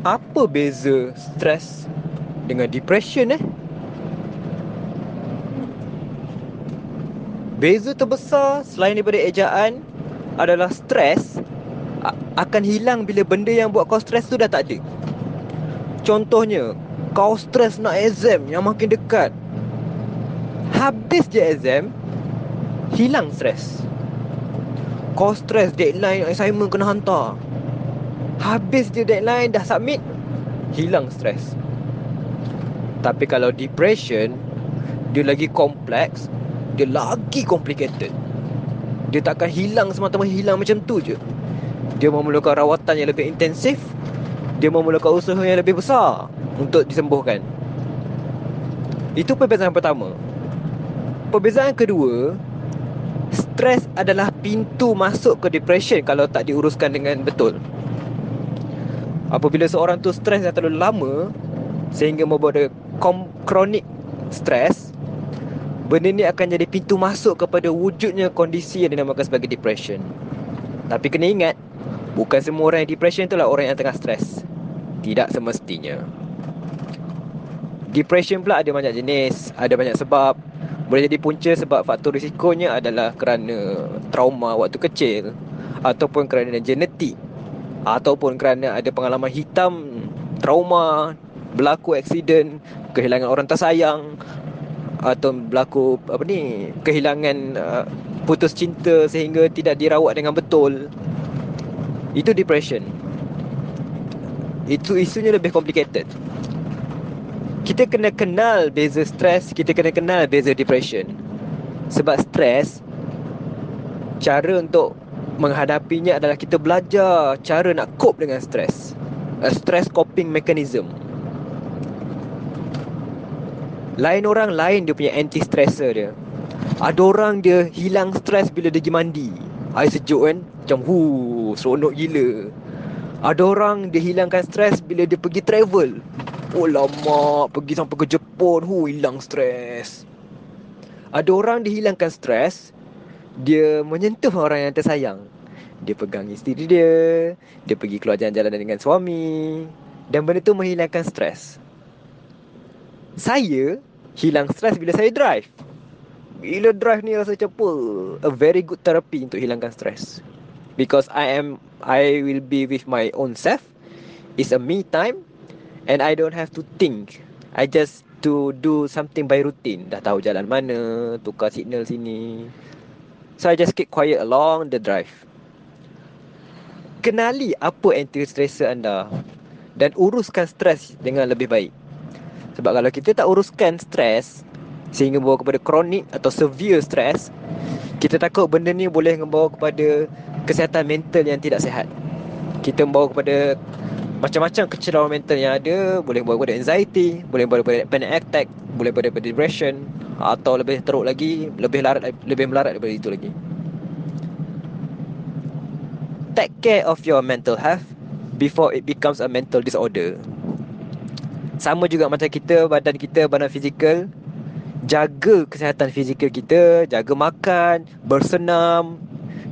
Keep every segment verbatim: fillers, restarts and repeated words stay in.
Apa beza stres dengan depression eh? Beza terbesar selain daripada ejaan adalah stres akan hilang bila benda yang buat kau stres tu dah tak ada. Contohnya, kau stres nak exam yang makin dekat. Habis je exam, hilang stres. Kau stres deadline assignment kena hantar. Habis je deadline dah submit, hilang stres. Tapi kalau depression, dia lagi kompleks, dia lagi complicated. Dia takkan hilang semata-mata hilang macam tu je. Dia memerlukan rawatan yang lebih intensif. Dia memerlukan usaha yang lebih besar untuk disembuhkan. Itu perbezaan pertama. Perbezaan kedua, stres adalah pintu masuk ke depression kalau tak diuruskan dengan betul. Apabila seorang tu stres yang terlalu lama sehingga membuat kronik stres, benda ni akan jadi pintu masuk kepada wujudnya kondisi yang dinamakan sebagai depression. Tapi kena ingat, bukan semua orang yang depression itulah orang yang tengah stres. Tidak semestinya. Depression pula ada banyak jenis, ada banyak sebab. Boleh jadi punca sebab faktor risikonya adalah kerana trauma waktu kecil, ataupun kerana genetik, ataupun kerana ada pengalaman hitam, trauma, berlaku aksiden, kehilangan orang tersayang, atau berlaku apa ni kehilangan uh, putus cinta sehingga tidak dirawat dengan betul. Itu depression. Itu isunya lebih complicated. Kita kena kenal beza stres, kita kena kenal beza depression. Sebab stres, cara untuk menghadapinya adalah kita belajar cara nak cope dengan stres. A stress coping mechanism. Lain orang lain dia punya anti-stressor dia. Ada orang dia hilang stres bila dia pergi mandi. Air sejuk kan, macam huu, seronok gila. Ada orang dia hilangkan stres bila dia pergi travel. Oh lama, pergi sampai ke Jepun, huu, hilang stres. Ada orang dia hilangkan stres, dia menyentuh orang yang tersayang. Dia pegang isteri dia, dia pergi keluar jalan-jalan dengan suami. Dan benda tu menghilangkan stres. Saya hilang stres bila saya drive. Bila drive ni rasa cepat. A very good therapy untuk hilangkan stres. Because I am I will be with my own self. It's a me time. And I don't have to think. I just to do something by routine. Dah tahu jalan mana, tukar signal sini. So I just keep quiet along the drive. Kenali apa anti-stressor anda dan uruskan stres dengan lebih baik. Sebab kalau kita tak uruskan stres sehingga membawa kepada kronik atau severe stres, kita takut benda ni boleh membawa kepada kesihatan mental yang tidak sihat. Kita membawa kepada macam-macam kecederaan mental yang ada. Boleh membawa kepada anxiety, boleh membawa kepada panic attack, boleh membawa kepada depression, atau lebih teruk lagi, lebih larat, lebih melarat daripada itu lagi. Take care of your mental health before it becomes a mental disorder. Sama juga macam kita, badan kita, badan fizikal. Jaga kesihatan fizikal kita, jaga makan, bersenam.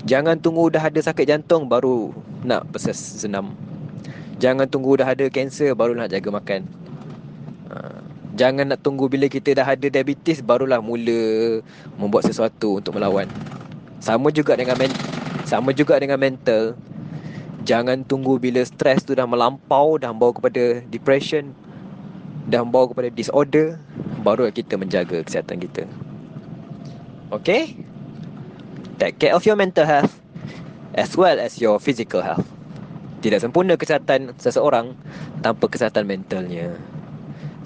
Jangan tunggu dah ada sakit jantung baru nak bersenam. Jangan tunggu dah ada kanser baru nak jaga makan. Jangan nak tunggu bila kita dah ada diabetes barulah mula membuat sesuatu untuk melawan. Sama juga dengan men- sama juga dengan mental. Jangan tunggu bila stres tu dah melampau, dah membawa kepada depression, dah membawa kepada disorder, baru kita menjaga kesihatan kita. Okay? Take care of your mental health as well as your physical health. Tidak sempurna kesihatan seseorang tanpa kesihatan mentalnya.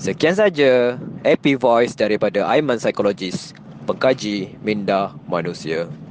Sekian saja Happy Voice daripada Aiman Psychologist, pengkaji minda manusia.